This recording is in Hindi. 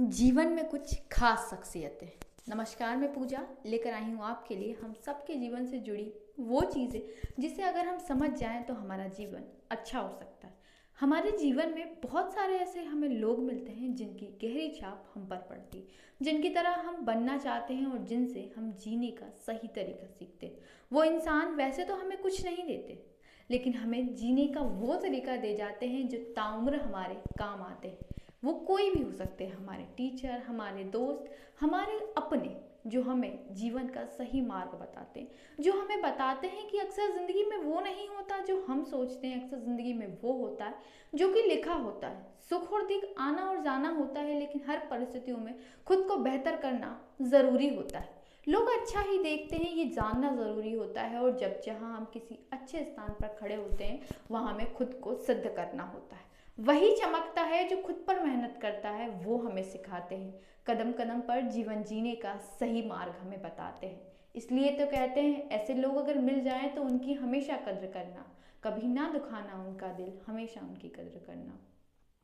जीवन में कुछ खास शख्सियतें। नमस्कार, मैं पूजा लेकर आई हूँ आपके लिए हम सबके जीवन से जुड़ी वो चीज़ें जिसे अगर हम समझ जाएं तो हमारा जीवन अच्छा हो सकता है। हमारे जीवन में बहुत सारे ऐसे हमें लोग मिलते हैं जिनकी गहरी छाप हम पर पड़ती, जिनकी तरह हम बनना चाहते हैं और जिनसे हम जीने का सही तरीका सीखते। वो इंसान वैसे तो हमें कुछ नहीं देते, लेकिन हमें जीने का वो तरीका दे जाते हैं जो ताउम्र हमारे काम आते हैं। वो कोई भी हो सकते हैं, हमारे टीचर, हमारे दोस्त, हमारे अपने, जो हमें जीवन का सही मार्ग बताते हैं, जो हमें बताते हैं कि अक्सर ज़िंदगी में वो नहीं होता जो हम सोचते हैं, अक्सर ज़िंदगी में वो होता है जो कि लिखा होता है। सुख और दुख, आना और जाना होता है, लेकिन हर परिस्थितियों में खुद को बेहतर करना ज़रूरी होता है। लोग अच्छा ही देखते हैं, ये जानना ज़रूरी होता है, और जब जहाँ हम किसी अच्छे स्थान पर खड़े होते हैं वहाँ हमें खुद को सिद्ध करना होता है। वही चमकता है जो खुद पर मेहनत करता है, वो हमें सिखाते हैं। कदम कदम पर जीवन जीने का सही मार्ग हमें बताते हैं। इसलिए तो कहते हैं ऐसे लोग अगर मिल जाएं तो उनकी हमेशा कद्र करना, कभी ना दुखाना उनका दिल, हमेशा उनकी कद्र करना।